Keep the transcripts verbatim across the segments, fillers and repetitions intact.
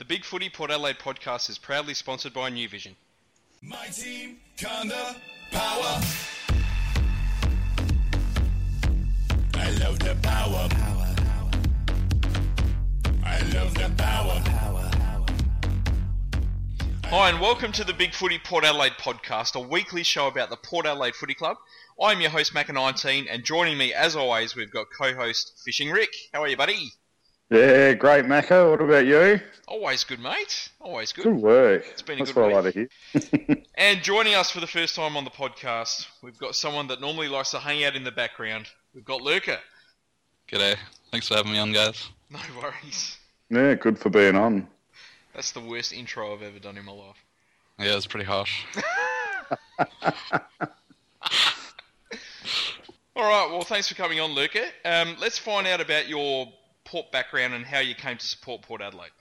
The Big Footy Port Adelaide podcast is proudly sponsored by New Vision. My team, Kanda, power. I love the power. Power, power. I love the power. Power, power. Hi and welcome to the Big Footy Port Adelaide podcast, a weekly show about the Port Adelaide Footy Club. I'm your host Macca nineteen, and joining me as always we've got co-host Fishing Rick. How are you, buddy? Yeah, great, Macca. What about you? Always good, mate. Always good. Good work. It's been a That's good week. That's what I like to hear. And joining us for the first time on the podcast, we've got someone that normally likes to hang out in the background. We've got Luca. G'day. Thanks for having me on, guys. No worries. Yeah, good for being on. That's the worst intro I've ever done in my life. Yeah, it's pretty harsh. All right, well, thanks for coming on, Luca. Um, let's find out about your Port background and how you came to support Port Adelaide.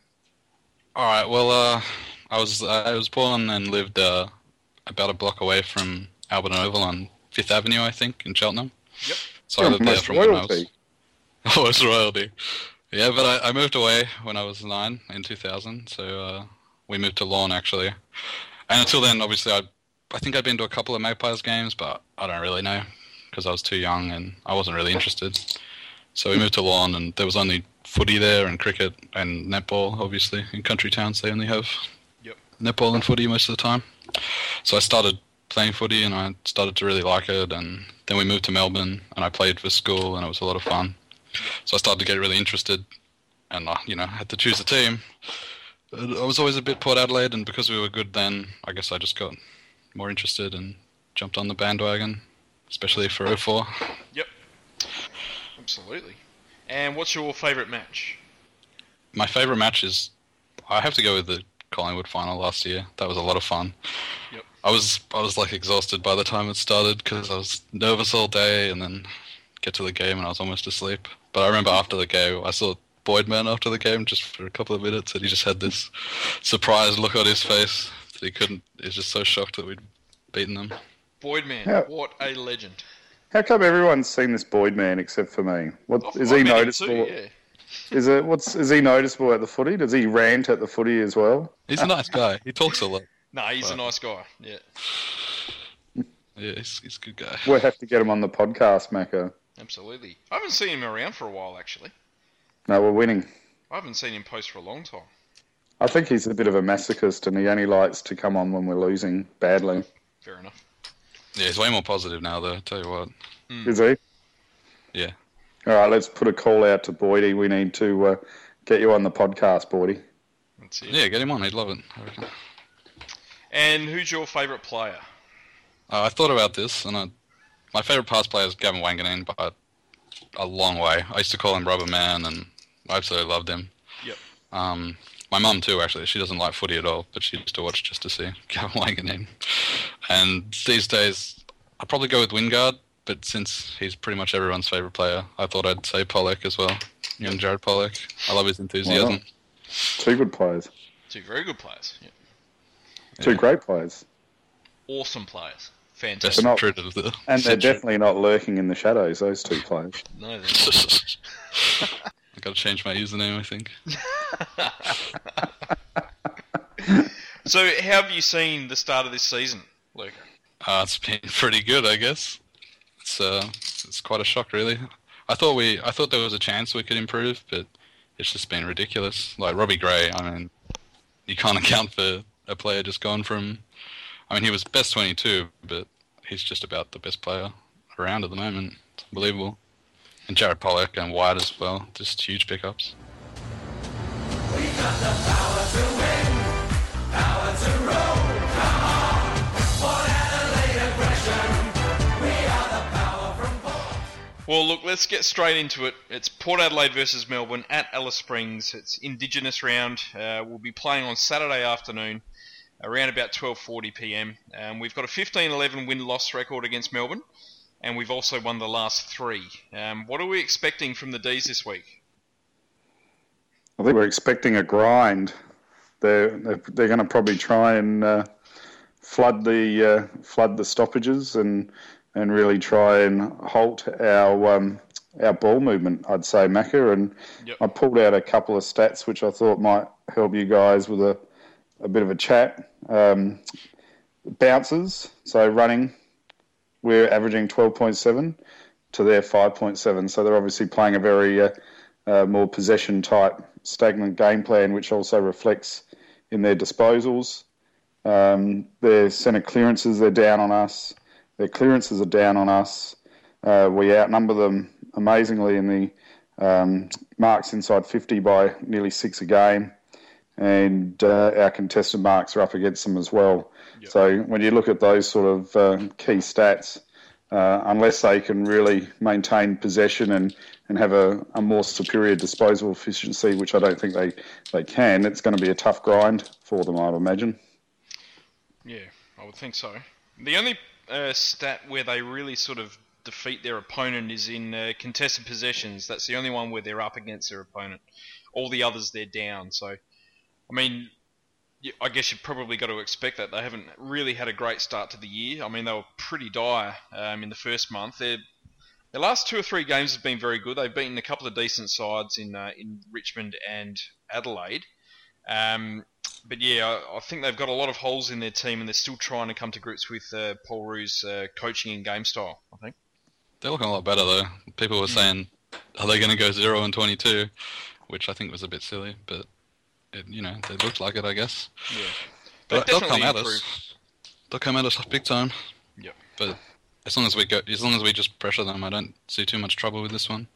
All right. Well, uh, I was I was born and lived uh, about a block away from Albert Oval on Fifth Avenue, I think, in Cheltenham. Yep. So You're I lived there from royalty. when I was. I was royalty. Yeah, but I, I moved away when I was nine in two thousand. So uh, we moved to Lorne actually, and until then, obviously, I I think I'd been to a couple of Magpies games, but I don't really know because I was too young and I wasn't really interested. So we moved to Lorne, and there was only footy there and cricket and netball, obviously. In country towns, they only have yep. netball and footy most of the time. So I started playing footy, and I started to really like it. And then we moved to Melbourne, and I played for school, and it was a lot of fun. So I started to get really interested, and, you know, had to choose a team. I was always a bit Port Adelaide, and because we were good then, I guess I just got more interested and jumped on the bandwagon, especially for oh four. Yep. Absolutely. And what's your favourite match? My favourite match is, I have to go with the Collingwood final last year. That was a lot of fun. Yep. I was I was like exhausted by the time it started because I was nervous all day, and then get to the game and I was almost asleep. But I remember after the game, I saw Boyd Man after the game just for a couple of minutes, and he just had this surprised look on his face that he couldn't. He was just so shocked that we'd beaten them. Boyd Man, yeah. What a legend. How come everyone's seen this Boyd Man except for me? What is he noticeable? Too, yeah. Is it what's is he noticeable at the footy? Does he rant at the footy as well? He's a nice guy. He talks a lot. No, nah, he's but... a nice guy. Yeah, yeah, he's, he's a good guy. We'll have to get him on the podcast, Macca. Absolutely. I haven't seen him around for a while, actually. No, we're winning. I haven't seen him post for a long time. I think he's a bit of a masochist, and he only likes to come on when we're losing badly. Fair enough. Yeah, he's way more positive now, though, I tell you what. Mm. Is he? Yeah. All right, let's put a call out to Boydie. We need to uh, get you on the podcast, Boydie. That's it. Yeah, get him on. He'd love it, I reckon. And who's your favourite player? Uh, I thought about this, and I, my favourite past player is Gavin Wanganeen, but a long way. I used to call him Rubber Man, and I absolutely loved him. Yep. Um, my mum, too, actually. She doesn't like footy at all, but she used to watch just to see Gavin Wanganeen. And these days, I'd probably go with Wingard, but since he's pretty much everyone's favourite player, I thought I'd say Pollock as well. Young Jared Pollock. I love his enthusiasm. Two good players. Two very good players. Yeah. Two yeah. great players. Awesome players. Fantastic. Not, of the and century. They're definitely not lurking in the shadows, those two players. No, they're not. I've got to change my username, I think. So, how have you seen the start of this season? Luca. Uh, it's been pretty good, I guess. It's uh, it's quite a shock, really. I thought we, I thought there was a chance we could improve, but it's just been ridiculous. Like Robbie Gray, I mean, you can't account for a player just gone from. I mean, he was best twenty-two, but he's just about the best player around at the moment. It's unbelievable. And Jared Pollock and White as well, just huge pickups. We got the power to win, power to roll. Well, look, let's get straight into it. It's Port Adelaide versus Melbourne at Alice Springs. It's Indigenous round. Uh, we'll be playing on Saturday afternoon around about twelve forty p m. Um, we've got a fifteen eleven win-loss record against Melbourne, and we've also won the last three. Um, what are we expecting from the Ds this week? I think we're expecting a grind. They're, they're, they're going to probably try and uh, flood the uh, flood the stoppages and... and really try and halt our um, our ball movement, I'd say, Macca. And yep. I pulled out a couple of stats which I thought might help you guys with a, a bit of a chat. Um, bounces, so running, we're averaging twelve point seven to their five point seven. So they're obviously playing a very uh, uh, more possession-type stagnant game plan, which also reflects in their disposals. Um, their centre clearances, they're down on us. Their clearances are down on us. Uh, we outnumber them amazingly in the um, marks inside fifty by nearly six a game, and uh, our contested marks are up against them as well. Yep. So when you look at those sort of uh, key stats, uh, unless they can really maintain possession and, and have a, a more superior disposal efficiency, which I don't think they, they can, it's going to be a tough grind for them, I'd imagine. Yeah, I would think so. The only uh, stat where they really sort of defeat their opponent is in uh, contested possessions. That's the only one where they're up against their opponent. All the others, they're down. So, I mean, I guess you've probably got to expect that. They haven't really had a great start to the year. I mean, they were pretty dire um, in the first month. Their, their last two or three games have been very good. They've beaten a couple of decent sides in uh, in Richmond and Adelaide. Um, but yeah, I, I think they've got a lot of holes in their team, and they're still trying to come to grips with uh, Paul Roo's uh, coaching and game style, I think. They're looking a lot better, though. People were saying, are they going to go zero and twenty-two? Which I think was a bit silly, but, it, you know, they looked like it, I guess. Yeah. But they'll come at us. They'll come at us big time. Yep. But as long as we go, as long as we just pressure them, I don't see too much trouble with this one.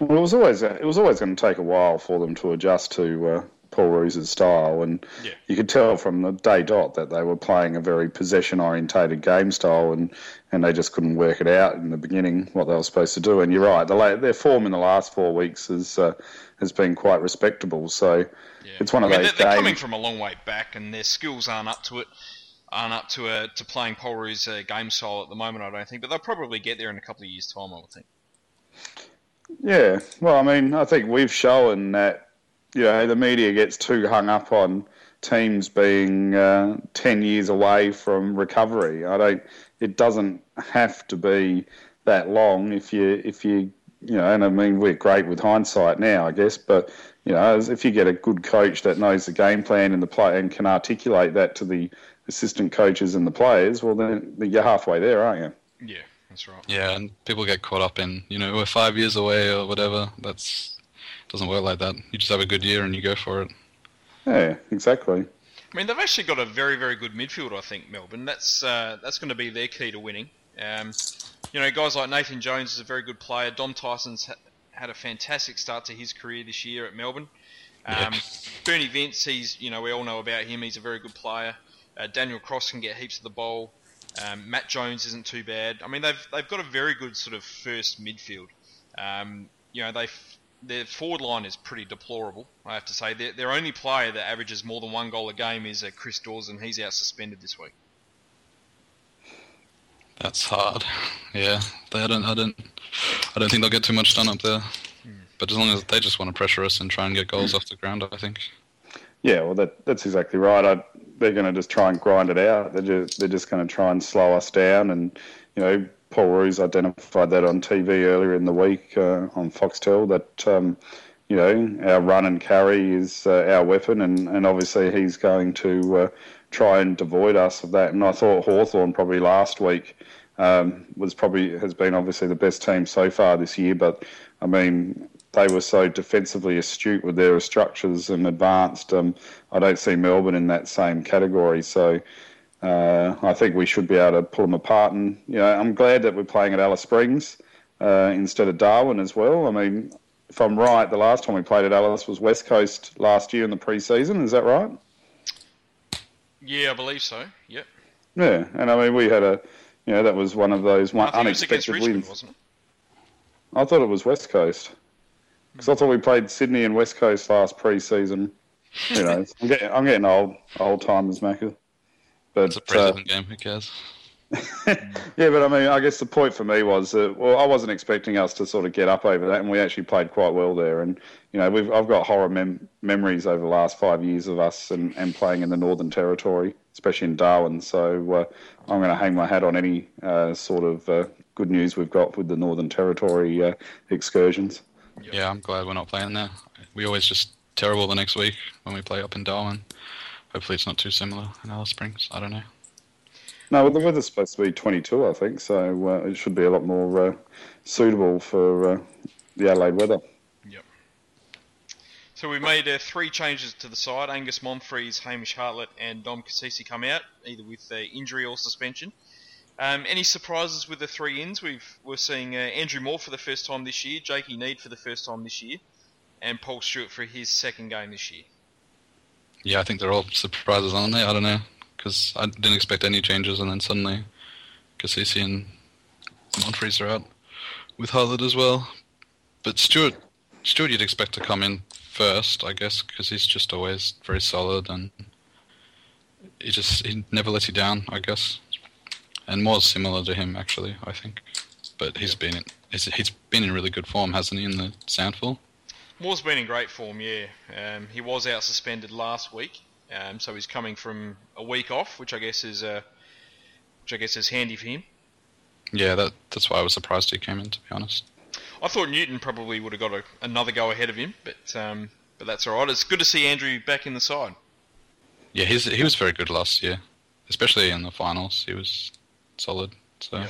Well, it was always it was always going to take a while for them to adjust to uh, Paul Roos's style, and yeah. you could tell from the day dot that they were playing a very possession-orientated game style, and, and they just couldn't work it out in the beginning what they were supposed to do. And you're right, the late, their form in the last four weeks has uh, has been quite respectable. So yeah. it's one of I mean, those. They're, they're coming from a long way back, and their skills aren't up to it, aren't up to uh, to playing Paul Roos's uh, game style at the moment, I don't think. But they'll probably get there in a couple of years' time, I would think. Yeah, well, I mean, I think we've shown that. You know, the media gets too hung up on teams being uh, ten years away from recovery. I don't. It doesn't have to be that long if you if you you know. And I mean, we're great with hindsight now, I guess. But you know, if you get a good coach that knows the game plan and the play and can articulate that to the assistant coaches and the players, well, then you're halfway there, aren't you? Yeah, that's right. Yeah, and people get caught up in you know we're five years away or whatever. That's. Doesn't work like that. You just have a good year and you go for it. Yeah, exactly. I mean, they've actually got a very, very good midfield, I think, Melbourne. That's uh, that's going to be their key to winning. Um, you know, guys like Nathan Jones is a very good player. Dom Tyson's ha- had a fantastic start to his career this year at Melbourne. Um, yeah. Bernie Vince, he's you know we all know about him. He's a very good player. Uh, Daniel Cross can get heaps of the ball. Um, Matt Jones isn't too bad. I mean, they've they've got a very good sort of first midfield. Um, you know, they've Their forward line is pretty deplorable, I have to say. Their, their only player that averages more than one goal a game is uh, Chris Dawson. He's out suspended this week. That's hard. Yeah, they don't. I don't. I don't think they'll get too much done up there. Mm. But as long as they just want to pressure us and try and get goals mm. off the ground, I think. Yeah, well, that that's exactly right. I, they're going to just try and grind it out. They're just, they're just going to try and slow us down, and you know. Paul Roo's identified that on T V earlier in the week uh, on Foxtel that, um, you know, our run and carry is uh, our weapon, and, and obviously he's going to uh, try and devoid us of that. And I thought Hawthorn probably last week um, was probably, has been obviously the best team so far this year, but I mean, they were so defensively astute with their structures and advanced. Um, I don't see Melbourne in that same category, so... Uh, I think we should be able to pull them apart, and you know I'm glad that we're playing at Alice Springs uh, instead of Darwin as well. I mean, if I'm right, the last time we played at Alice was West Coast last year in the pre-season. Is that right? Yeah, I believe so. Yep. Yeah, and I mean we had a, you know, that was one of those one, I think unexpected it was against Richmond, wins. Wasn't it? I thought it was West Coast because mm-hmm. I thought we played Sydney and West Coast last pre-season. You know, I'm getting, I'm getting old, old timers, Macca. But, it's a president uh, game, who cares? Yeah, but I mean, I guess the point for me was that, well, I wasn't expecting us to sort of get up over that, and we actually played quite well there. And, you know, we've I've got horror mem- memories over the last five years of us and, and playing in the Northern Territory, especially in Darwin. So uh, I'm going to hang my hat on any uh, sort of uh, good news we've got with the Northern Territory uh, excursions. Yeah, I'm glad we're not playing there. We always just terrible the next week when we play up in Darwin. Hopefully it's not too similar in Alice Springs. I don't know. No, the weather's supposed to be twenty-two, I think, so uh, it should be a lot more uh, suitable for uh, the Adelaide weather. Yep. So we made uh, three changes to the side. Angus Monfries, Hamish Hartlett and Dom Cassisi come out, either with uh, injury or suspension. Um, any surprises with the three ins? We've, we're seeing uh, Andrew Moore for the first time this year, Jakey Need for the first time this year, and Paul Stewart for his second game this year. Yeah, I think they're all surprises, aren't they? I don't know. Because I didn't expect any changes, and then suddenly Cassisi and Monfries are out with Hartlett as well. But Stewart, Stewart you'd expect to come in first, I guess, because he's just always very solid, and he just he never lets you down, I guess. And Moore's similar to him, actually, I think. But he's been in, he's, he's been in really good form, hasn't he, in the Sandful? Moore's been in great form, yeah. Um, he was out suspended last week. Um, so he's coming from a week off, which I guess is uh, which I guess is handy for him. Yeah, that, that's why I was surprised he came in, to be honest. I thought Newton probably would have got a, another go ahead of him, but um, but that's all right. It's good to see Andrew back in the side. Yeah, he's, he was very good last year, especially in the finals. He was solid. So yeah.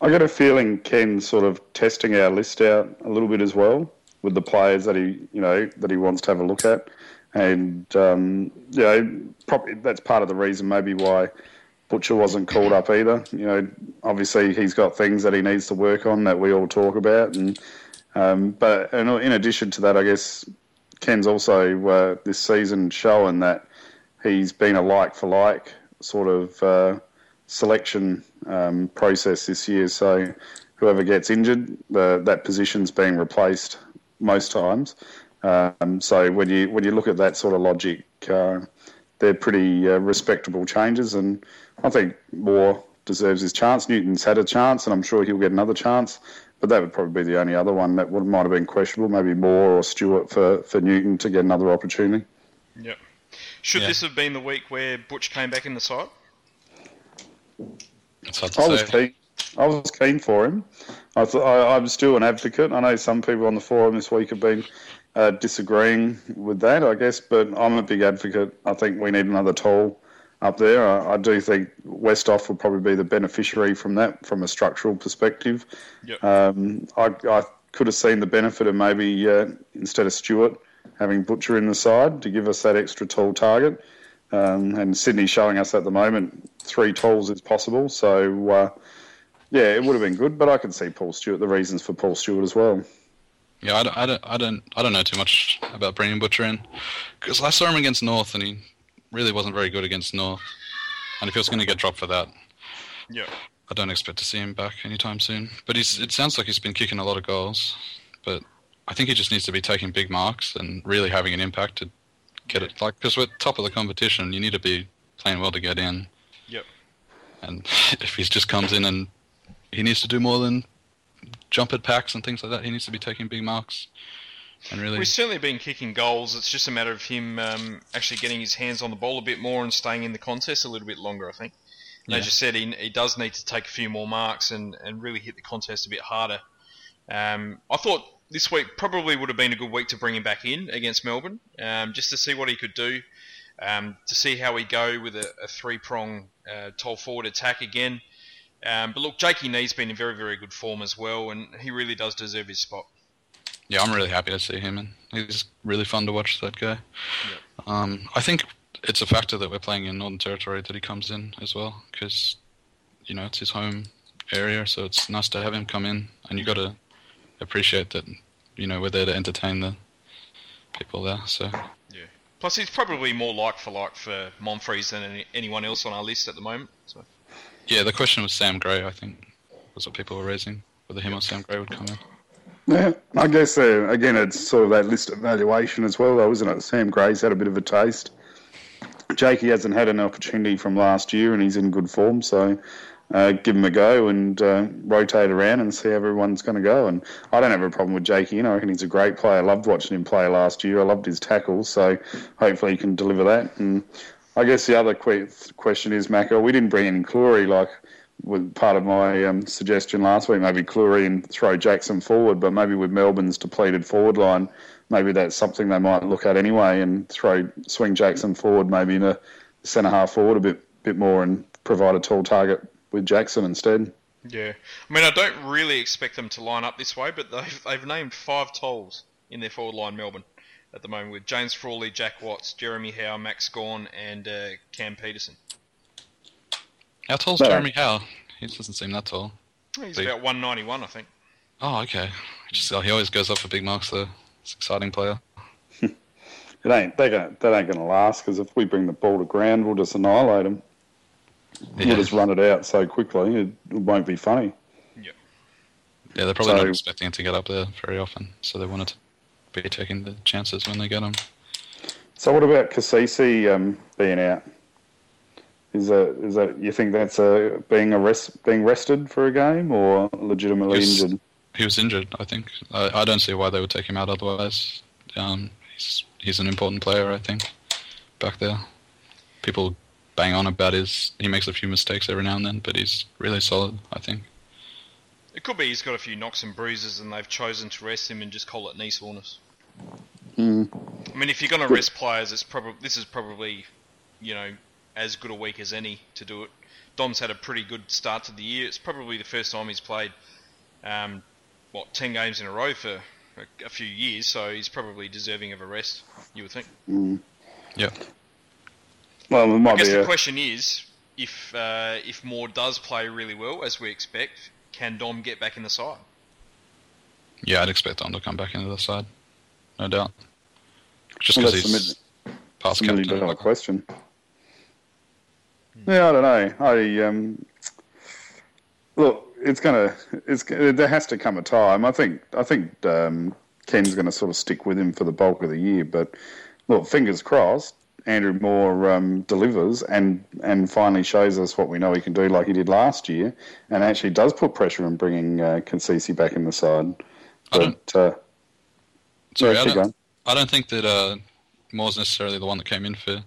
I got a feeling Ken's sort of testing our list out a little bit as well with the players that he you know that he wants to have a look at. And, um, you know, probably that's part of the reason maybe why Butcher wasn't called up either. You know, obviously he's got things that he needs to work on that we all talk about. And um, but and in addition to that, I guess Ken's also uh, this season shown that he's been a like-for-like sort of uh, selection um, process this year. So whoever gets injured, the, that position's being replaced most times. Um, so when you when you look at that sort of logic, uh, they're pretty uh, respectable changes, and I think Moore deserves his chance. Newton's had a chance, and I'm sure he'll get another chance, but that would probably be the only other one that would, might have been questionable, maybe Moore or Stewart for, for Newton to get another opportunity. Yep. Should yeah. this have been the week where Butch came back in the side? That's hard to I say. was keen. I was keen for him. I th- I, I'm still an advocate. I know some people on the forum this week have been... Uh, disagreeing with that, I guess, but I'm a big advocate. I think we need another toll up there. I, I do think West Off will probably be the beneficiary from that, from a structural perspective. Yep. Um, I, I could have seen the benefit of maybe, uh, instead of Stewart, having Butcher in the side to give us that extra tall target. Um, and Sydney showing us at the moment three tolls is possible. So, uh, yeah, it would have been good, but I can see Paul Stewart, the reasons for Paul Stewart as well. Yeah, I don't, I don't, I don't, I don't know too much about bringing Butcher in, because I saw him against North, and he really wasn't very good against North. And if he was going to get dropped for that, yeah, I don't expect to see him back anytime soon. But he's, it sounds like he's been kicking a lot of goals, but I think he just needs to be taking big marks and really having an impact to get it. Like, because we're top of the competition, you need to be playing well to get in. Yep. And if he just comes in and he needs to do more than jump at packs and things like that. He needs to be taking big marks. And really, we've certainly been kicking goals. It's just a matter of him um, actually getting his hands on the ball a bit more and staying in the contest a little bit longer, I think. And yeah. as you said, he, he does need to take a few more marks and, and really hit the contest a bit harder. Um, I thought this week probably would have been a good week to bring him back in against Melbourne, um, just to see what he could do, um, to see how he go with a, a three-prong uh, tall forward attack again. Um, but look, Jakey Knee's been in very, very good form as well, and he really does deserve his spot. Yeah, I'm really happy to see him, and he's really fun to watch, that guy. Yep. Um, I think it's a factor that we're playing in Northern Territory that he comes in as well, because, you know, it's his home area, so it's nice to have him come in, and you got to appreciate that, you know, we're there to entertain the people there, so... Yeah. Plus, he's probably more like-for-like for Monfries than any, anyone else on our list at the moment, so... Yeah, the question was Sam Gray, I think, was what people were raising, whether him or Sam Gray would come in. Yeah, I guess, uh, again, it's sort of that list evaluation as well, though, isn't it? Sam Gray's had a bit of a taste. Jakey hasn't had an opportunity from last year, and he's in good form, so uh, give him a go and uh, rotate around and see how everyone's going to go. And I don't have a problem with Jakey. You know, I reckon he's a great player. I loved watching him play last year. I loved his tackles. So hopefully he can deliver that. And I guess the other que- question is, Macca, we didn't bring in Cleary like with part of my um, suggestion last week, maybe Cleary and throw Jackson forward, but maybe with Melbourne's depleted forward line, maybe that's something they might look at anyway and throw swing Jackson forward, maybe in a centre half forward a bit bit more and provide a tall target with Jackson instead. Yeah. I mean, I don't really expect them to line up this way, but they've, they've named five tolls in their forward line, Melbourne, at the moment, with James Frawley, Jack Watts, Jeremy Howe, Max Gawn and uh, Cam Peterson. How tall's no. Jeremy Howe? He doesn't seem that tall. He's big. About one ninety-one, I think. Oh, okay. Just, he always goes up for big marks, though. He's an exciting player. it ain't, they gonna, that ain't going to last, because if we bring the ball to ground, we'll just annihilate him. Yeah. We'll just run it out so quickly, it, it won't be funny. Yeah, yeah they're probably so, not expecting it to get up there very often, so they wanted to be taking the chances when they get him. So what about Cassisi um, being out? Is that, is that you think that's a being arrest being rested for a game or legitimately he was, injured? He was injured, I think. I, I don't see why they would take him out otherwise. Um, he's he's an important player, I think, back there. People bang on about his. He makes a few mistakes every now and then, but he's really solid, I think. It could be he's got a few knocks and bruises, and they've chosen to rest him and just call it knee soreness. Mm. I mean, if you're going to rest players, it's probably this is probably, you know, as good a week as any to do it. Dom's had a pretty good start to the year. It's probably the first time he's played, um, what, ten games in a row for a, a few years, so he's probably deserving of a rest, you would think. Mm. Yeah. Well, it might I guess be the a... question is, if uh, if Moore does play really well, as we expect, can Dom get back in the side? Yeah, I'd expect Dom to come back into the side, no doubt. Just because well, he's mid- past captain. That's a million dollar question. Yeah, I don't know. I um, look, it's gonna, it's there has to come a time. I think, I think um, Ken's gonna sort of stick with him for the bulk of the year. But look, fingers crossed, Andrew Moore um, delivers and and finally shows us what we know he can do, like he did last year, and actually does put pressure on bringing uh, Cassisi back in the side. But I don't, uh, sorry, I don't, I don't think that uh, Moore's necessarily the one that came in for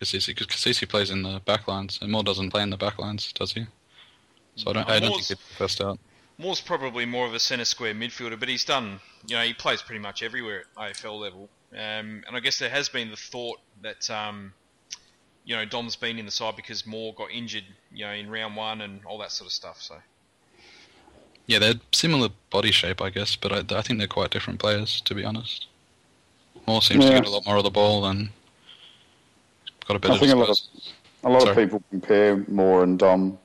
Cassisi, because Cassisi plays in the backlines, and Moore doesn't play in the backlines, does he? So I don't, no, I don't think he's first out. Moore's probably more of a centre square midfielder, but he's done, you know, he plays pretty much everywhere at A F L level. Um, and I guess there has been the thought that, um, you know, Dom's been in the side because Moore got injured, you know, in round one and all that sort of stuff. So yeah, they're similar body shape, I guess, but I, I think they're quite different players, to be honest. Moore seems yeah. to get a lot more of the ball than... I think a lot, of, a lot of people compare Moore and Dom,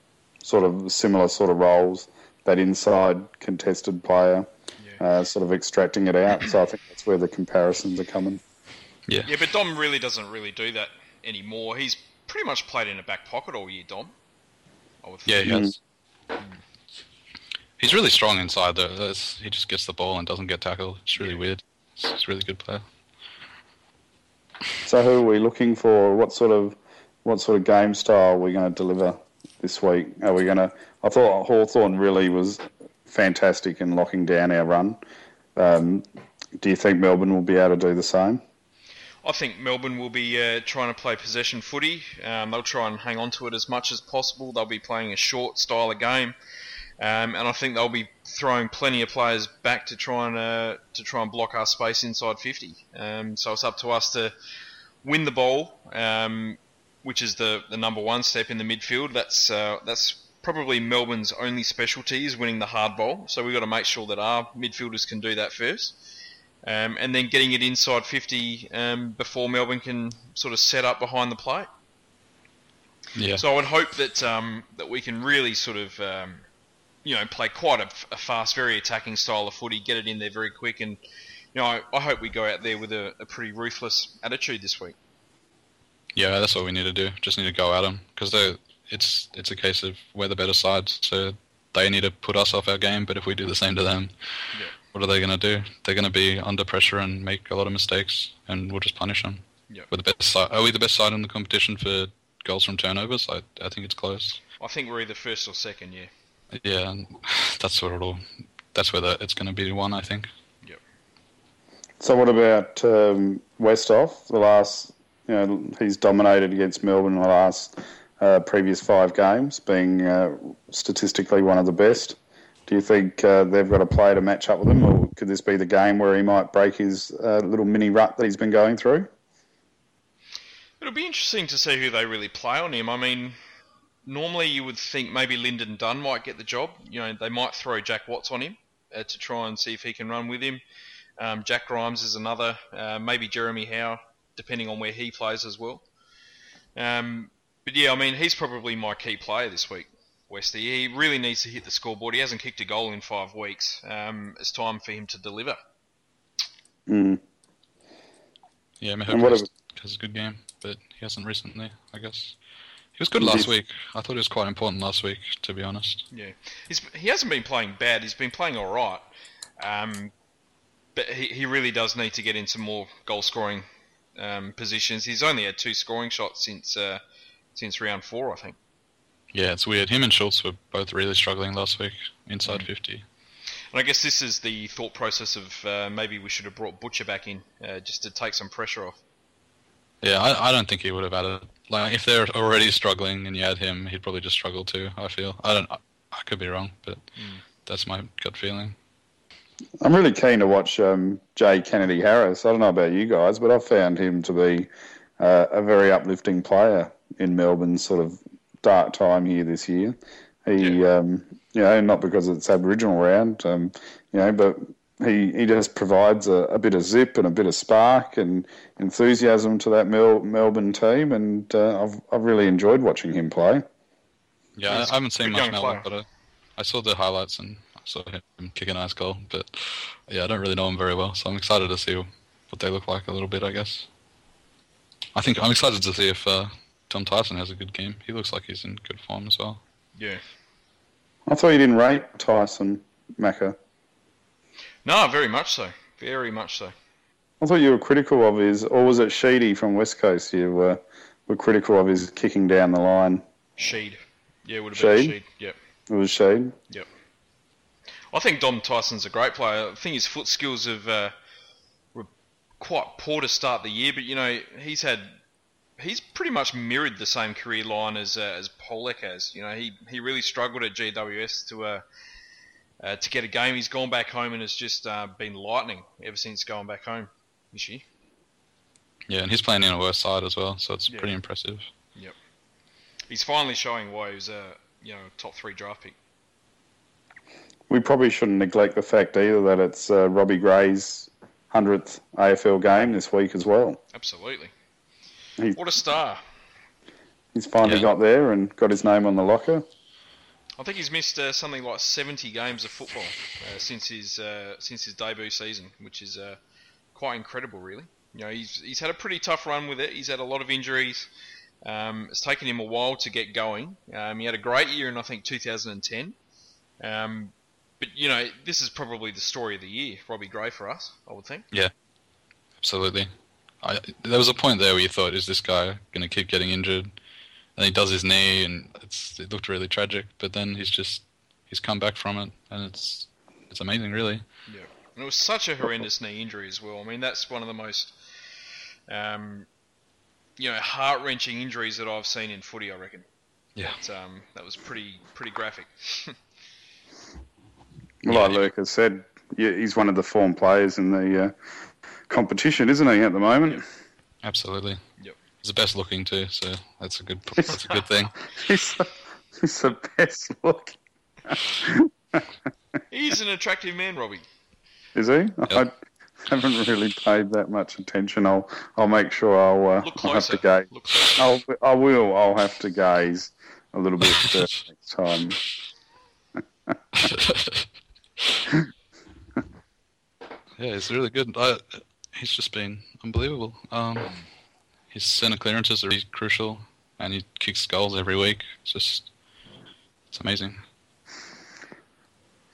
sort of similar sort of roles, that inside contested player, yeah. uh, sort of extracting it out. So I think that's where the comparisons are coming. Yeah, yeah, but Dom really doesn't really do that anymore. He's pretty much played in a back pocket all year, Dom. I would think. Yeah, he has. Mm. He's really strong inside, though. That's, he just gets the ball and doesn't get tackled. It's really yeah. weird. He's a really good player. So who are we looking for? What sort of what sort of game style are we going to deliver this week? Are we going to? I thought Hawthorn really was fantastic in locking down our run. Um, do you think Melbourne will be able to do the same? I think Melbourne will be uh, trying to play possession footy. Um, they'll try and hang on to it as much as possible. They'll be playing a short style of game, um, and I think they'll be throwing plenty of players back to try and uh, to try and block our space inside fifty. Um, so it's up to us to win the ball, um, which is the, the number one step in the midfield. That's uh, that's probably Melbourne's only specialty, is winning the hard ball. So we've got to make sure that our midfielders can do that first, um, and then getting it inside fifty um, before Melbourne can sort of set up behind the plate. Yeah. So I would hope that um, that we can really sort of um, you know, play quite a, a fast, very attacking style of footy, get it in there very quick, and you know, I, I hope we go out there with a, a pretty ruthless attitude this week. Yeah, that's what we need to do. Just need to go at them, because it's it's a case of we're the better side, so they need to put us off our game. But if we do the same to them, yeah. what are they going to do? They're going to be under pressure and make a lot of mistakes, and we'll just punish them. Yeah. We're the best side. Are we the best side in the competition for goals from turnovers? I I think it's close. I think we're either first or second, yeah. Yeah, that's where it'll. That's where the, it's going to be one, I think. Yep. So what about um, West Off? The last, you know, he's dominated against Melbourne in the last uh, previous five games, being uh, statistically one of the best. Do you think uh, they've got a player to match up with him, or could this be the game where he might break his uh, little mini rut that he's been going through? It'll be interesting to see who they really play on him. I mean, normally you would think maybe Lyndon Dunn might get the job. You know, they might throw Jack Watts on him uh, to try and see if he can run with him. Um, Jack Grimes is another. Uh, maybe Jeremy Howe, depending on where he plays as well. Um, but yeah, I mean, he's probably my key player this week. Westy, he really needs to hit the scoreboard. He hasn't kicked a goal in five weeks. Um, it's time for him to deliver. Mm. Yeah, I mean, Mahomes has a good game, but he hasn't recently, I guess. He was good he last did. week. I thought he was quite important last week, to be honest. Yeah, he's, he hasn't been playing bad. He's been playing all right. Um, but he, he really does need to get into more goal-scoring um, positions. He's only had two scoring shots since uh, since round four, I think. Yeah, it's weird. Him and Schultz were both really struggling last week, inside mm. fifty. And I guess this is the thought process of uh, maybe we should have brought Butcher back in uh, just to take some pressure off. Yeah, I, I don't think he would have added. Like, if they're already struggling and you add him, he'd probably just struggle too, I feel. I don't. I, I could be wrong, but mm. that's my gut feeling. I'm really keen to watch um, Jay Kennedy Harris. I don't know about you guys, but I found him to be uh, a very uplifting player in Melbourne's sort of dark time here this year. He, yeah. um, you know, not because it's Aboriginal round, um, you know, but he, he just provides a, a bit of zip and a bit of spark and enthusiasm to that Mel- Melbourne team, and uh, I've I've really enjoyed watching him play. Yeah, He's I haven't seen much Melbourne, but I, I saw the highlights and I saw him kick a nice goal. But yeah, I don't really know him very well, so I'm excited to see what they look like a little bit, I guess. I think I'm excited to see if. Uh, Dom Tyson has a good game. He looks like he's in good form as well. Yeah. I thought you didn't rate Tyson, Macca. No, very much so. Very much so. I thought you were critical of his, or was it Sheedy from West Coast you were, were critical of his kicking down the line? Sheed. Yeah, it would have Sheed? been Sheed. Yep. It was Sheed? Yep. I think Dom Tyson's a great player. I think his foot skills have, uh, were quite poor to start the year, but, you know, he's had... He's pretty much mirrored the same career line as uh, as Pollock has. You know, he, he really struggled at G W S to uh, uh, to get a game. He's gone back home and has just uh, been lightning ever since going back home this year. Yeah, and he's playing in a worse side as well, so it's yeah. pretty impressive. Yep, he's finally showing why he was a uh, you know top three draft pick. We probably shouldn't neglect the fact either that it's uh, Robbie Gray's hundredth A F L game this week as well. Absolutely. He, what a star. He's finally yeah. got there and got his name on the locker. I think he's missed uh, something like seventy games of football uh, since his uh, since his debut season, which is uh, quite incredible, really. You know, he's he's had a pretty tough run with it. He's had a lot of injuries. Um, it's taken him a while to get going. Um, he had a great year in, I think, two thousand ten. Um, but, you know, this is probably the story of the year, Robbie Gray, for us, I would think. Yeah, absolutely. I, there was a point there where you thought, is this guy going to keep getting injured? And he does his knee, and it's, it looked really tragic. But then he's just he's come back from it, and it's it's amazing, really. Yeah, and it was such a horrendous knee injury as well. I mean, that's one of the most um, you know heart wrenching injuries that I've seen in footy, I reckon. Yeah, but, um, that was pretty pretty graphic. Well, like Luca has said, he's one of the form players in the. Uh, competition, isn't he, at the moment? Yep. Absolutely. Yep. He's the best looking too, so that's a good that's a good thing. he's, the, he's the best looking. He's an attractive man, Robbie. Is he? Yep. I haven't really paid that much attention. I'll I'll make sure I'll, uh, Look I'll have to gaze. Look I'll I will I'll have to gaze a little bit next time. Yeah, he's really good. I, He's just been unbelievable. Um, his centre clearances are really crucial, and he kicks goals every week. It's just, it's amazing.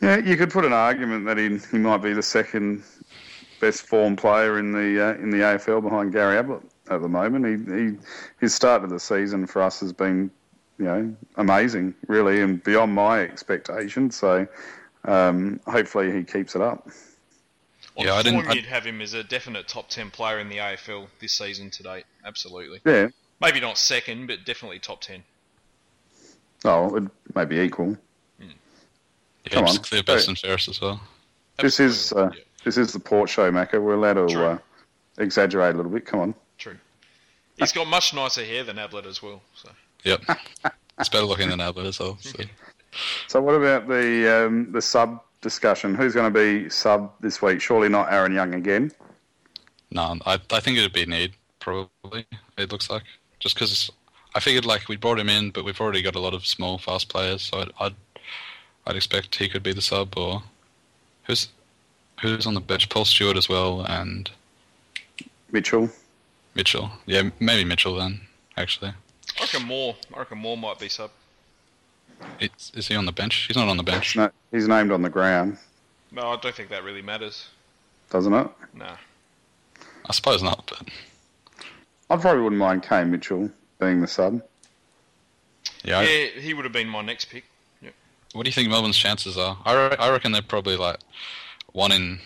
Yeah, you could put an argument that he he might be the second best form player in the uh, in the A F L behind Gary Ablett at the moment. He, he his start of the season for us has been you know, amazing, really, and beyond my expectations. So um, hopefully he keeps it up. Well, yeah, I didn't. You'd I'd... have him as a definite top ten player in the A F L this season to date. Absolutely. Yeah. Maybe not second, but definitely top ten. Oh, it may be equal. Mm. Yeah, Come on, clear best and fairest as well. This is uh, yeah. this is the Port show, Macca. We're allowed to uh, exaggerate a little bit. Come on. True. He's got much nicer hair than Ablett as well. So. Yep. It's better looking than Ablett as well. So, so what about the um, the sub discussion? Who's going to be sub this week? Surely not Aaron Young again. No, I I think it would be Need, probably. It looks like. Just because I figured, like, we brought him in, but we've already got a lot of small, fast players, so I'd I'd, I'd expect he could be the sub. Or who's who's on the bench? Paul Stewart as well, and Mitchell. Mitchell, yeah, maybe Mitchell then. Actually, I reckon Moore. I reckon Moore might be sub. It's, is he on the bench? He's not on the bench. No, he's named on the ground. No, I don't think that really matters. Doesn't it? No. I suppose not, but I probably wouldn't mind Kane Mitchell being the sub. Yeah, yeah, he would have been my next pick. Yep. What do you think Melbourne's chances are? I, re- I reckon they're probably like one in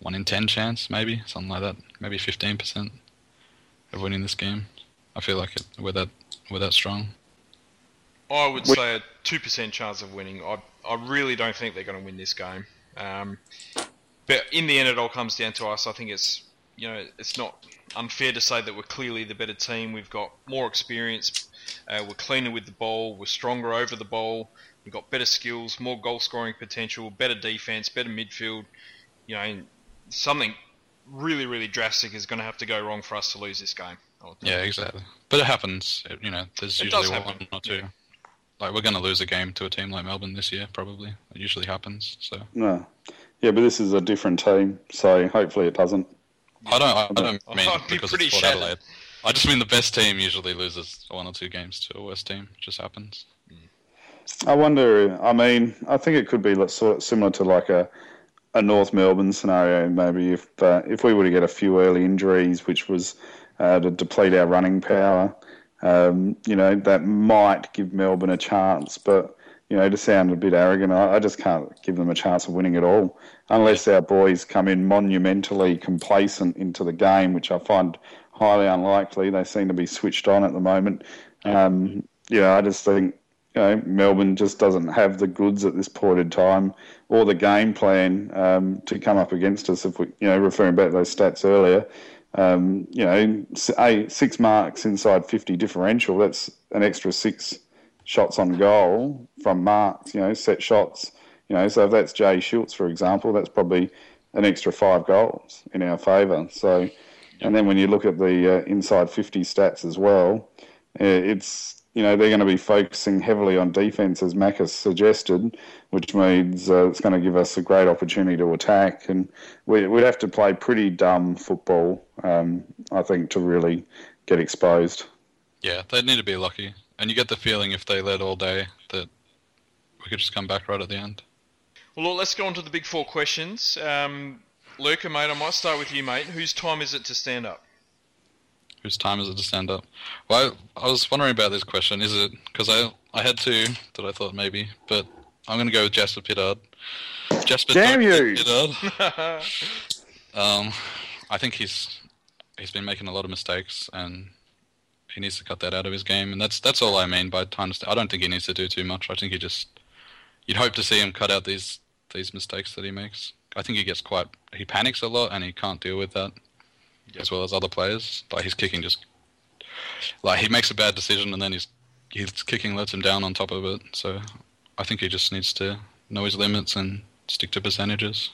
one in ten chance, maybe something like that. Maybe fifteen percent of winning this game. I feel like it, we're that we're that strong. I would what? say a two percent chance of winning. I I really don't think they're going to win this game. Um, but in the end, it all comes down to us. I think it's you know it's not. unfair to say that we're clearly the better team. We've got more experience. Uh, we're cleaner with the ball. We're stronger over the ball. We've got better skills, more goal-scoring potential, better defence, better midfield. You know, something really, really drastic is going to have to go wrong for us to lose this game. Yeah, exactly. But it happens. It, you know, there's it usually one or two. Yeah. Like, we're going to lose a game to a team like Melbourne this year, probably. It usually happens. So no, yeah, but this is a different team, so hopefully it doesn't. I don't. I don't mean I'd because it's Port shattered. Adelaide. I just mean the best team usually loses one or two games to a worse team. It just happens. I wonder. I mean, I think it could be sort of similar to like a a North Melbourne scenario. Maybe if uh, if we were to get a few early injuries, which was uh, to deplete our running power, um, you know, that might give Melbourne a chance. But you know, to sound a bit arrogant, I, I just can't give them a chance of winning at all. Unless our boys come in monumentally complacent into the game, which I find highly unlikely. They seem to be switched on at the moment. Um, yeah, I just think you know Melbourne just doesn't have the goods at this point in time or the game plan um, to come up against us. If we, you know, referring back to those stats earlier, um, you know, eight, six marks inside fifty differential. That's an extra six shots on goal from marks. You know, set shots. You know, so if that's Jay Schultz, for example, that's probably an extra five goals in our favour. So, and then when you look at the uh, inside fifty stats as well, it's you know they're going to be focusing heavily on defence as Macca suggested, which means uh, it's going to give us a great opportunity to attack, and we, we'd have to play pretty dumb football, um, I think, to really get exposed. Yeah, they need to be lucky, and you get the feeling if they led all day that we could just come back right at the end. Well, let's go on to the big four questions. Um, Luca, mate, I might start with you, mate. Whose time is it to stand up? Whose time is it to stand up? Well, I, I was wondering about this question. Is it... Because I I had two that I thought maybe, but I'm going to go with Jasper Pittard. Jasper Damn you! Pittard. um, I think he's he's been making a lot of mistakes, and he needs to cut that out of his game. And that's that's all I mean by time to stand up. I don't think he needs to do too much. I think he just... You'd hope to see him cut out these these mistakes that he makes. I think he gets quite... He panics a lot, and he can't deal with that, yep. as well as other players. Like, his kicking just... Like, he makes a bad decision, and then his, his kicking lets him down on top of it. So, I think he just needs to know his limits and stick to percentages.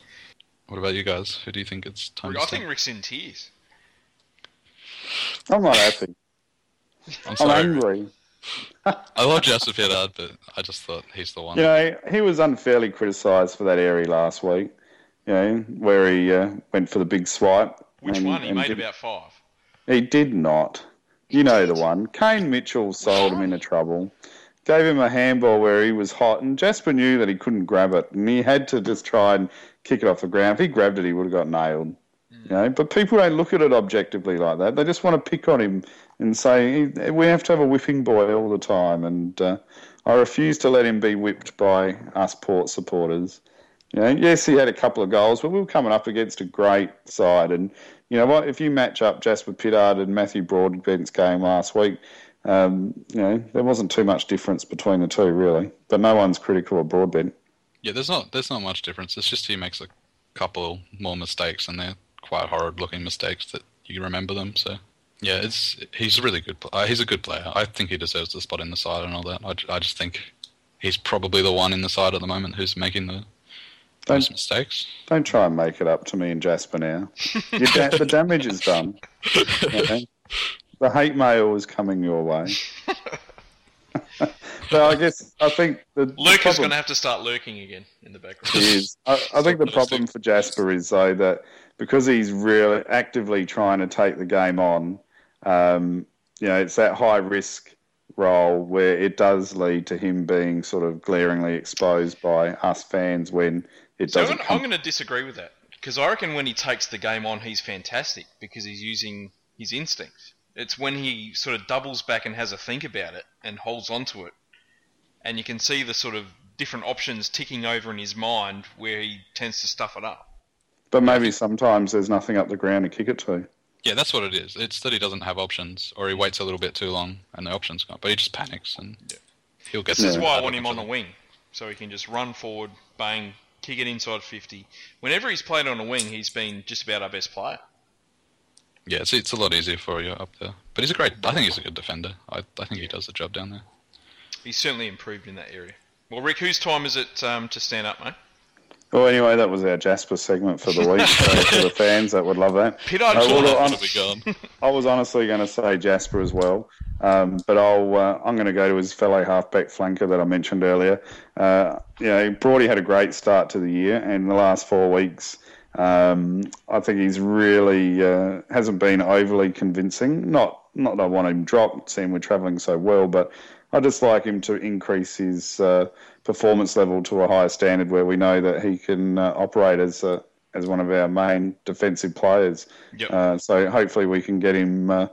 What about you guys? Who do you think it's time I to I think start? Rick's in tears. I'm not happy. I'm, sorry, I'm angry. I love Jasper Pittard, but I just thought he's the one. You know, he was unfairly criticised for that airy last week, you know, where he uh, went for the big swipe. Which and, one? He made did... about five. He did not. You he know did. the one. Kane Mitchell sold him into trouble, gave him a handball where he was hot, and Jasper knew that he couldn't grab it, and he had to just try and kick it off the ground. If he grabbed it, he would have got nailed. You know, but people don't look at it objectively like that. They just want to pick on him and say we have to have a whipping boy all the time, and uh, I refuse to let him be whipped by us Port supporters. You know, yes, he had a couple of goals, but we were coming up against a great side, and you know what? If you match up Jasper Pittard and Matthew Broadbent's game last week, um, you know there wasn't too much difference between the two, really. But no one's critical of Broadbent. Yeah, there's not there's not much difference. It's just he makes a couple more mistakes, and they're quite horrid-looking mistakes that you remember them. So yeah, it's he's a really good uh, he's a good player. I think he deserves the spot in the side and all that. I, I just think he's probably the one in the side at the moment who's making the those mistakes. Don't try and make it up to me and Jasper now. da- the damage is done. Okay? The hate mail is coming your way. So I guess I think the Luke is going to have to start lurking again in the background. He is. I, I think the problem for Jasper is though that because he's really actively trying to take the game on, um, you know, it's that high risk role where it does lead to him being sort of glaringly exposed by us fans when it so doesn't. I'm, come... I'm going to disagree with that because I reckon when he takes the game on, he's fantastic because he's using his instincts. It's when he sort of doubles back and has a think about it and holds on to it. And you can see the sort of different options ticking over in his mind where he tends to stuff it up. But maybe sometimes there's nothing up the ground to kick it to. Yeah, that's what it is. It's that he doesn't have options, or he waits a little bit too long and the options come. But he just panics and yeah. he'll get... This is why I want him on the wing, so he can just run forward, bang, kick it inside fifty. Whenever he's played on a wing, he's been just about our best player. Yeah, it's, it's a lot easier for you up there. But he's a great... I think he's a good defender. I, I think he does the job down there. He's certainly improved in that area. Well, Rick, whose time is it um, to stand up, mate? Well, anyway, that was our Jasper segment for the week. So for the fans that would love that. Pittard, uh, well, on, gone. I was honestly going to say Jasper as well, um, but I'll, uh, I'm going to go to his fellow halfback flanker that I mentioned earlier. Uh, you know, Brody had a great start to the year, and the last four weeks, um, I think he's really uh, hasn't been overly convincing. Not, not that I want him dropped, seeing we're travelling so well, but I just like him to increase his uh, performance level to a higher standard where we know that he can uh, operate as a, as one of our main defensive players. Yep. Uh, so hopefully we can get him uh,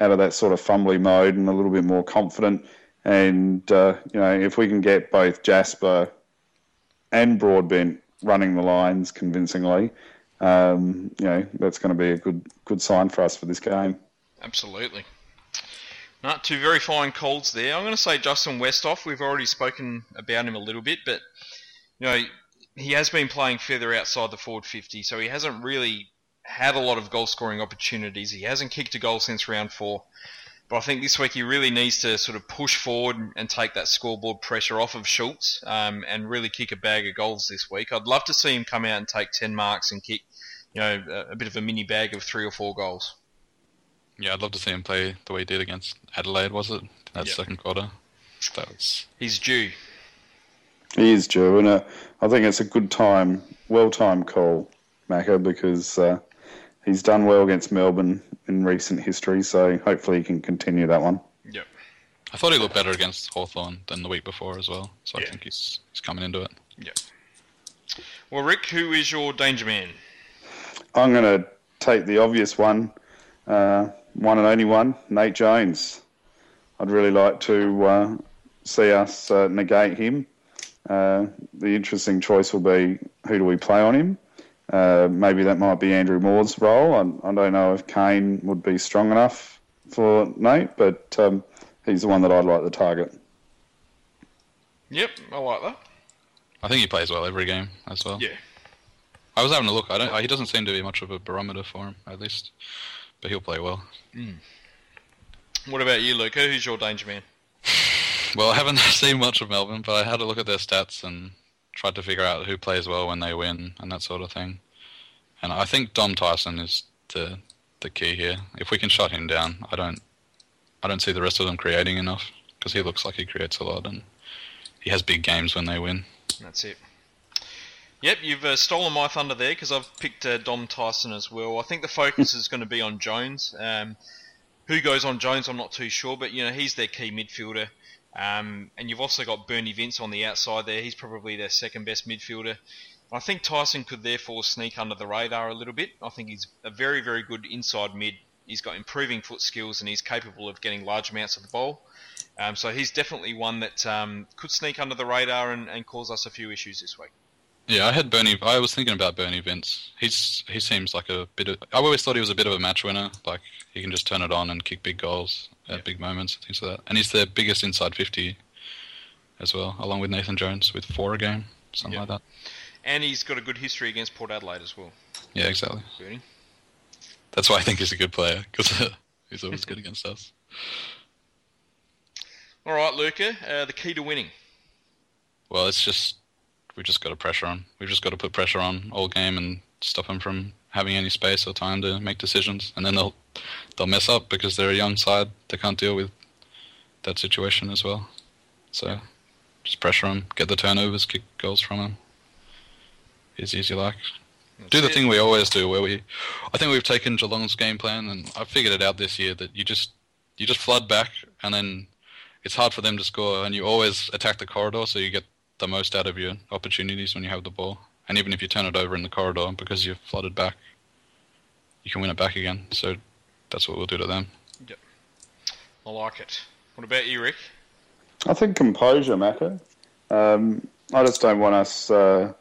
out of that sort of fumbly mode and a little bit more confident. And, uh, you know, if we can get both Jasper and Broadbent running the lines convincingly, um, you know, that's going to be a good good sign for us for this game. Absolutely. No, two very fine calls there. I'm going to say Justin Westhoff. We've already spoken about him a little bit, but you know he has been playing further outside the forward fifty, so he hasn't really had a lot of goal-scoring opportunities. He hasn't kicked a goal since round four, but I think this week he really needs to sort of push forward and take that scoreboard pressure off of Schultz um, and really kick a bag of goals this week. I'd love to see him come out and take ten marks and kick, you know, a bit of a mini bag of three or four goals. Yeah, I'd love to see him play the way he did against Adelaide, was it? That yep. second quarter. That was... He's due. He is due, and uh, I think it's a good time, well-timed call, Macca, because uh, he's done well against Melbourne in recent history, so hopefully he can continue that one. Yep. I thought he looked better against Hawthorn than the week before as well, so yeah. I think he's he's coming into it. Yep. Well, Rick, who is your danger man? I'm going to take the obvious one. Uh, One and only one, Nate Jones. I'd really like to uh, see us uh, negate him. Uh, the interesting choice will be who do we play on him. Uh, maybe that might be Andrew Moore's role. I, I don't know if Kane would be strong enough for Nate, but um, he's the one that I'd like to target. Yep, I like that. I think he plays well every game as well. Yeah. I was having a look. I don't. He doesn't seem to be much of a barometer for him, at least. But he'll play well. Mm. What about you, Luca? Who's your danger man? Well, I haven't seen much of Melbourne, but I had a look at their stats and tried to figure out who plays well when they win and that sort of thing. And I think Dom Tyson is the the key here. If we can shut him down, I don't I don't see the rest of them creating enough because he looks like he creates a lot and he has big games when they win. That's it. Yep, you've uh, stolen my thunder there because I've picked uh, Dom Tyson as well. I think the focus is going to be on Jones. Um, who goes on Jones, I'm not too sure, but you know he's their key midfielder. Um, and you've also got Bernie Vince on the outside there. He's probably their second-best midfielder. I think Tyson could therefore sneak under the radar a little bit. I think he's a very, very good inside mid he's got improving foot skills and he's capable of getting large amounts of the ball. Um, so he's definitely one that um, could sneak under the radar and, and cause us a few issues this week. Yeah, I had Bernie. I was thinking about Bernie Vince. He's he seems like a bit of. I always thought he was a bit of a match winner. Like he can just turn it on and kick big goals at yeah. big moments, things like that. And he's their biggest inside fifty, as well, along with Nathan Jones with four a game, something yeah. like that. And he's got a good history against Port Adelaide as well. Yeah, exactly. Bernie. That's why I think he's a good player because uh, he's always good against us. All right, Luca. Uh, the key to winning. Well, it's just. We've just got to pressure on. We've just got to put pressure on all game and stop them from having any space or time to make decisions. And then they'll they'll mess up because they're a young side. They can't deal with that situation as well. So just pressure them, get the turnovers, kick goals from them. It's easy like. That's do the it. thing we always do, where we. I think we've taken Geelong's game plan, and I figured it out this year that you just you just flood back, and then it's hard for them to score, and you always attack the corridor, so you get the most out of your opportunities when you have the ball. And even if you turn it over in the corridor, because you've flooded back, you can win it back again. So that's what we'll do to them. Yep. I like it. What about you, Rick? I think composure, Macca. Um, I just don't want us uh,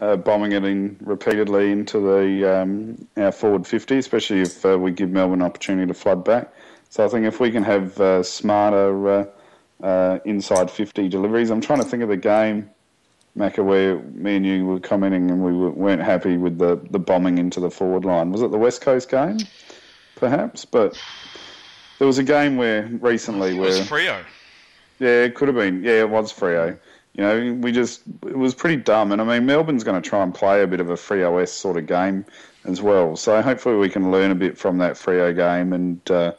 uh, bombing it in repeatedly into the um, our forward fifty, especially if uh, we give Melbourne an opportunity to flood back. So I think if we can have uh, smarter... Uh, Uh, inside fifty deliveries. I'm trying to think of the game, Macca, where me and you were commenting and we weren't happy with the, the bombing into the forward line. Was it the West Coast game, perhaps? But there was a game where recently... It where, was Freo. Yeah, it could have been. Yeah, it was Freo. You know, we just... It was pretty dumb. And, I mean, Melbourne's going to try and play a bit of a Freo-esque sort of game as well. So hopefully we can learn a bit from that Freo game and... Uh,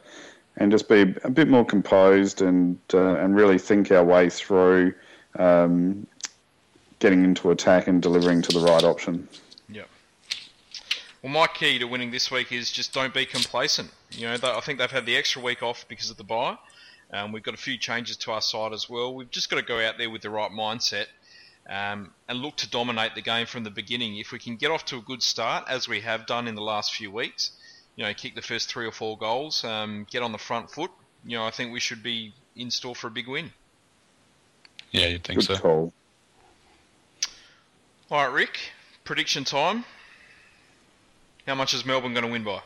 And just be a bit more composed and uh, and really think our way through um, getting into attack and delivering to the right option. Yep. Well, my key to winning this week is just don't be complacent. You know, they, I think they've had the extra week off because of the bye. Um, we've got a few changes to our side as well. We've just got to go out there with the right mindset um, and look to dominate the game from the beginning. If we can get off to a good start, as we have done in the last few weeks... You know, kick the first three or four goals, um, get on the front foot. You know, I think we should be in store for a big win. Yeah, you'd think Good so. Call. All right, Rick, prediction time. How much is Melbourne going to win by?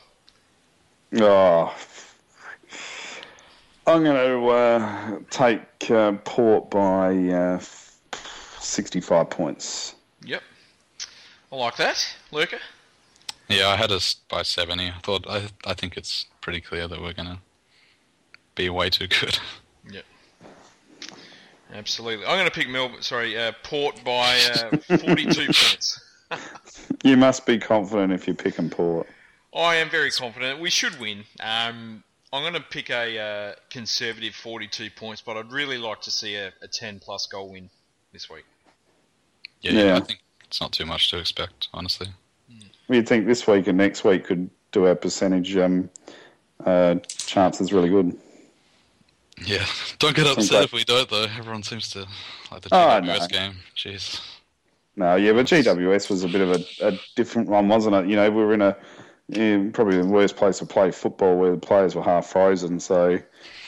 Oh, I'm going to uh, take uh, Port by uh, sixty-five points. Yep. I like that. Lurker? Yeah, I had us by seventy. I thought I I think it's pretty clear that we're gonna be way too good. Yep, absolutely. I'm gonna pick Melbourne. Sorry, uh, Port by uh, forty-two points. You must be confident if you're picking Port. I am very confident. We should win. Um, I'm gonna pick a uh, conservative forty-two points, but I'd really like to see a, a ten-plus goal win this week. Yeah, yeah. yeah, I think it's not too much to expect, honestly. You'd think this week and next week could do our percentage um, uh, chances really good. Yeah, don't get upset like... if we don't, though. Everyone seems to like the G W S oh, no. game. Jeez. No, yeah, but G W S was a bit of a, a different one, wasn't it? You know, we were in a in probably the worst place to play football where the players were half frozen. So, you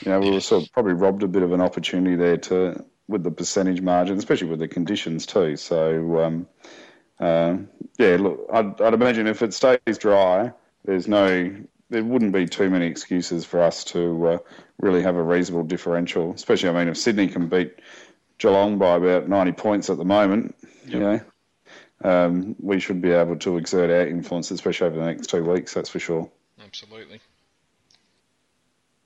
know, we yeah. were sort of probably robbed a bit of an opportunity there to with the percentage margin, especially with the conditions too. So, um Uh, yeah, look, I'd, I'd imagine if it stays dry, there's no, there wouldn't be too many excuses for us to uh, really have a reasonable differential. Especially, I mean, if Sydney can beat Geelong by about ninety points at the moment, yep. you know, um, we should be able to exert our influence, especially over the next two weeks. That's for sure. Absolutely.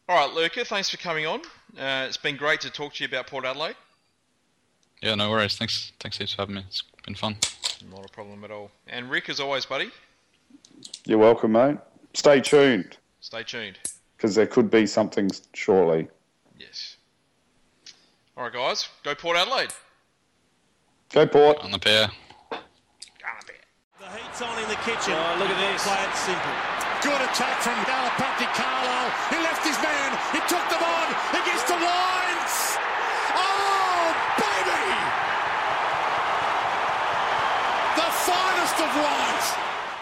All right, Luca, thanks for coming on. Uh, it's been great to talk to you about Port Adelaide. Yeah, no worries. Thanks, thanks heaps for having me. It's been fun. Not a problem at all. And Rick, as always, buddy. You're welcome, mate. Stay tuned. Stay tuned. Because there could be something shortly. Yes. All right, guys. Go Port Adelaide. Go Port. On the pair. On the pair. The heat's on in the kitchen. Oh, look at this. Play it simple. Good attack from Galapati Carlisle. He left his man. He took them on. He gets the lines. Oh, baby! Finest of wine.